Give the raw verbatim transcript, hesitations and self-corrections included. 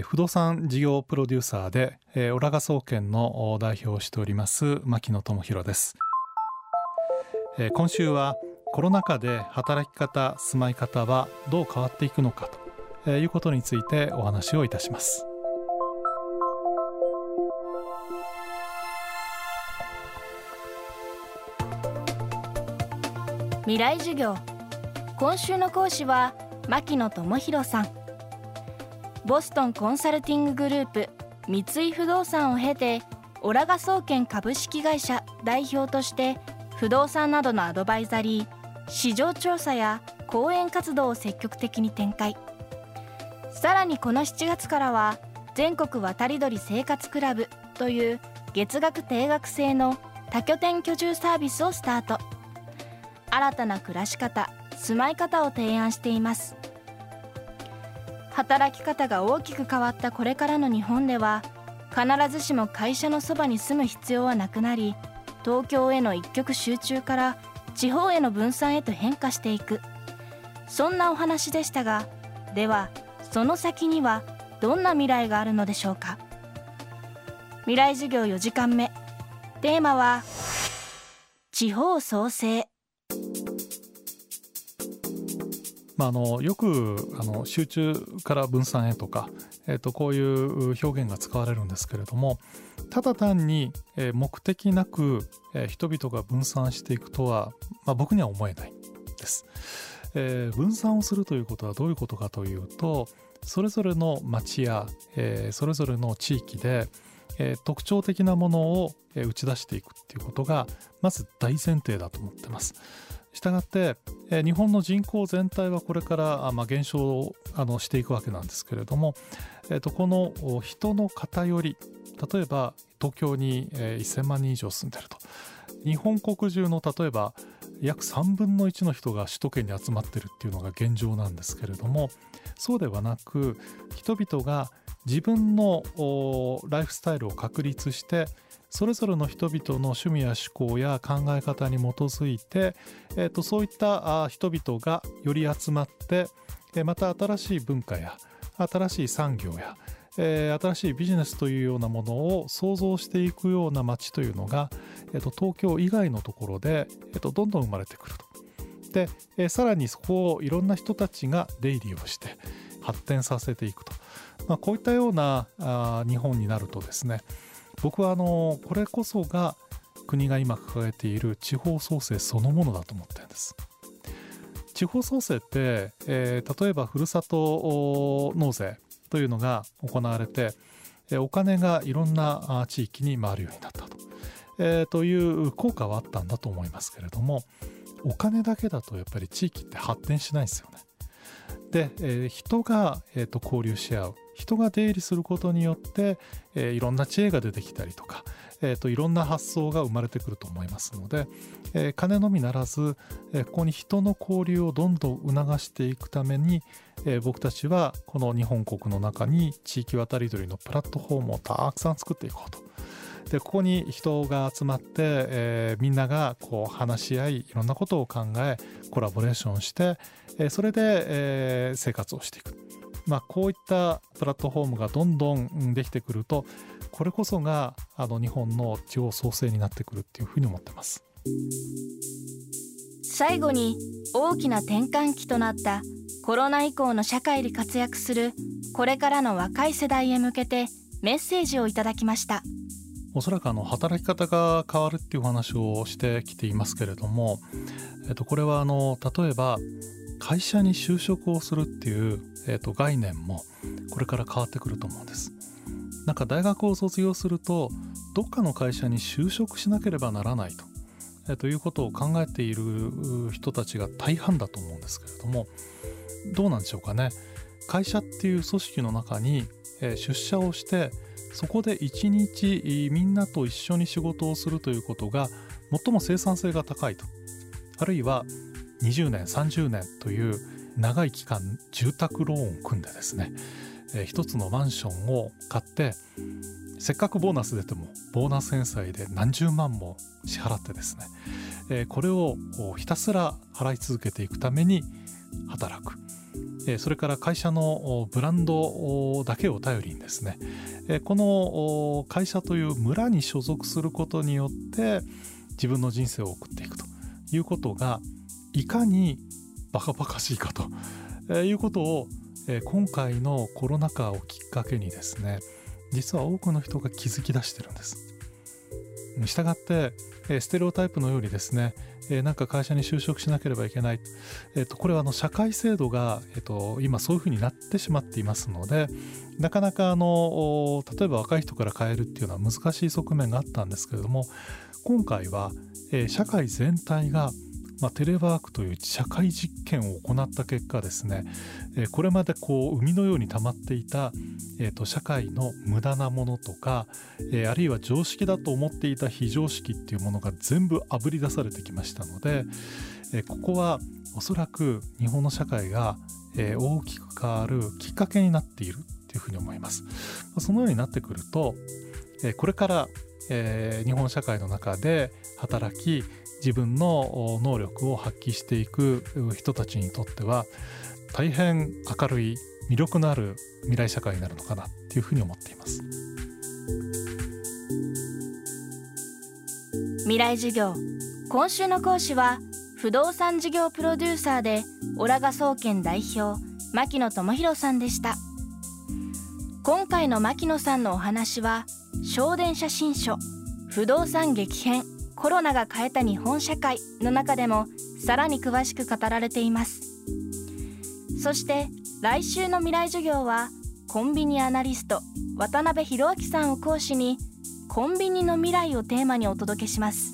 不動産事業プロデューサーでオラガ総研の代表をしております牧野智博です。今週はコロナ禍で働き方住まい方はどう変わっていくのかということについてお話をいたします。未来授業、今週の講師は牧野智博さん。ボストンコンサルティンググループ三井不動産を経てオラガ総研株式会社代表として不動産などのアドバイザリー、市場調査や講演活動を積極的に展開。さらにこのしちがつからは全国渡り鳥生活クラブという月額定額制の多拠点居住サービスをスタート。新たな暮らし方、住まい方を提案しています。働き方が大きく変わったこれからの日本では、必ずしも会社のそばに住む必要はなくなり、東京への一極集中から地方への分散へと変化していく。そんなお話でしたが、ではその先にはどんな未来があるのでしょうか。未来授業よじかんめ、テーマは地方創生。まあ、あのよくあの集中から分散へとか、えー、とこういう表現が使われるんですけれども、ただ単に、えー、目的なく、えー、人々が分散していくとは、まあ、僕には思えないです、えー、分散をするということはどういうことかというと、それぞれの町や、えー、それぞれの地域で、えー、特徴的なものを、えー、打ち出していくっていうことがまず大前提だと思ってます。したがって、えー、日本の人口全体はこれからあ、まあ、減少をあのしていくわけなんですけれども、えー、とこの人の偏り、例えば東京に、えー、せんまんにん以上住んでると、日本国中の例えば約さんぶんのいちの人が首都圏に集まってるっていうのが現状なんですけれども、そうではなく、人々が自分のライフスタイルを確立して、それぞれの人々の趣味や思考や考え方に基づいて、えー、とそういった人々がより集まって、また新しい文化や新しい産業や、えー、新しいビジネスというようなものを創造していくような街というのが、えー、と東京以外のところで、えー、とどんどん生まれてくると。で、えー、さらにそこをいろんな人たちが出入りをして発展させていくと、まあ、こういったようなあ日本になるとですね、僕はあのこれこそが国が今掲げている地方創生そのものだと思ってるんです。地方創生って、えー、例えばふるさと納税というのが行われて、お金がいろんな地域に回るようになったと、えー、という効果はあったんだと思いますけれども、お金だけだとやっぱり地域って発展しないんですよね。で、えー、人が、えー、と交流し合う、人が出入りすることによって、えー、いろんな知恵が出てきたりとか、えー、といろんな発想が生まれてくると思いますので、えー、金のみならず、えー、ここに人の交流をどんどん促していくために、えー、僕たちはこの日本国の中に地域渡り鳥のプラットフォームをたくさん作っていこうと。で、ここに人が集まって、えー、みんながこう話し合い、いろんなことを考え、コラボレーションして、えー、それで、えー、生活をしていく。まあ、こういったプラットフォームがどんどんできてくると、これこそがあの日本の地方創生になってくるっていうふうに思ってます。最後に、大きな転換期となったコロナ以降の社会で活躍するこれからの若い世代へ向けてメッセージをいただきました。おそらくあの働き方が変わるっていう話をしてきていますけれども、えっと、これはあの例えば会社に就職をするっていう、えー、と概念もこれから変わってくると思うんです。なんか大学を卒業するとどっかの会社に就職しなければならないと、えー、ということを考えている人たちが大半だと思うんですけれども、どうなんでしょうかね。会社っていう組織の中に、えー、出社をして、そこで一日みんなと一緒に仕事をするということが最も生産性が高いと、あるいはにじゅうねんさんじゅうねんという長い期間住宅ローンを組んでですね、えー、一つのマンションを買って、せっかくボーナス出てもボーナス返済で何十万も支払ってですね、えー、これをひたすら払い続けていくために働く。それから会社のブランドだけを頼りにですね、この会社という村に所属することによって自分の人生を送っていくということがいかにバカバカしいかということを今回のコロナ禍をきっかけにですね、実は多くの人が気づき出してるんです。したがってステレオタイプのようにですね、なんか会社に就職しなければいけない、えっと、これはあの社会制度が、えっと、今そういうふうになってしまっていますので、なかなかあの例えば若い人から変えるっていうのは難しい側面があったんですけれども、今回は、えー、社会全体が、まあ、テレワークという社会実験を行った結果ですね、えー、これまでこう海のように溜まっていた、えーと、社会の無駄なものとか、えー、あるいは常識だと思っていた非常識っていうものが全部あぶり出されてきましたので、えー、ここはおそらく日本の社会が、えー、大きく変わるきっかけになっているというふうに思います。そのようになってくると、えー、これからえー、日本社会の中で働き自分の能力を発揮していく人たちにとっては大変明るい魅力のある未来社会になるのかなというふうに思っています。未来授業、今週の講師は不動産事業プロデューサーでオラガ総研代表牧野智広さんでした。今回の牧野さんのお話は昇電写真書不動産激変コロナが変えた日本社会の中でもさらに詳しく語られています。そして来週の未来授業はコンビニアナリスト渡辺博明さんを講師にコンビニの未来をテーマにお届けします。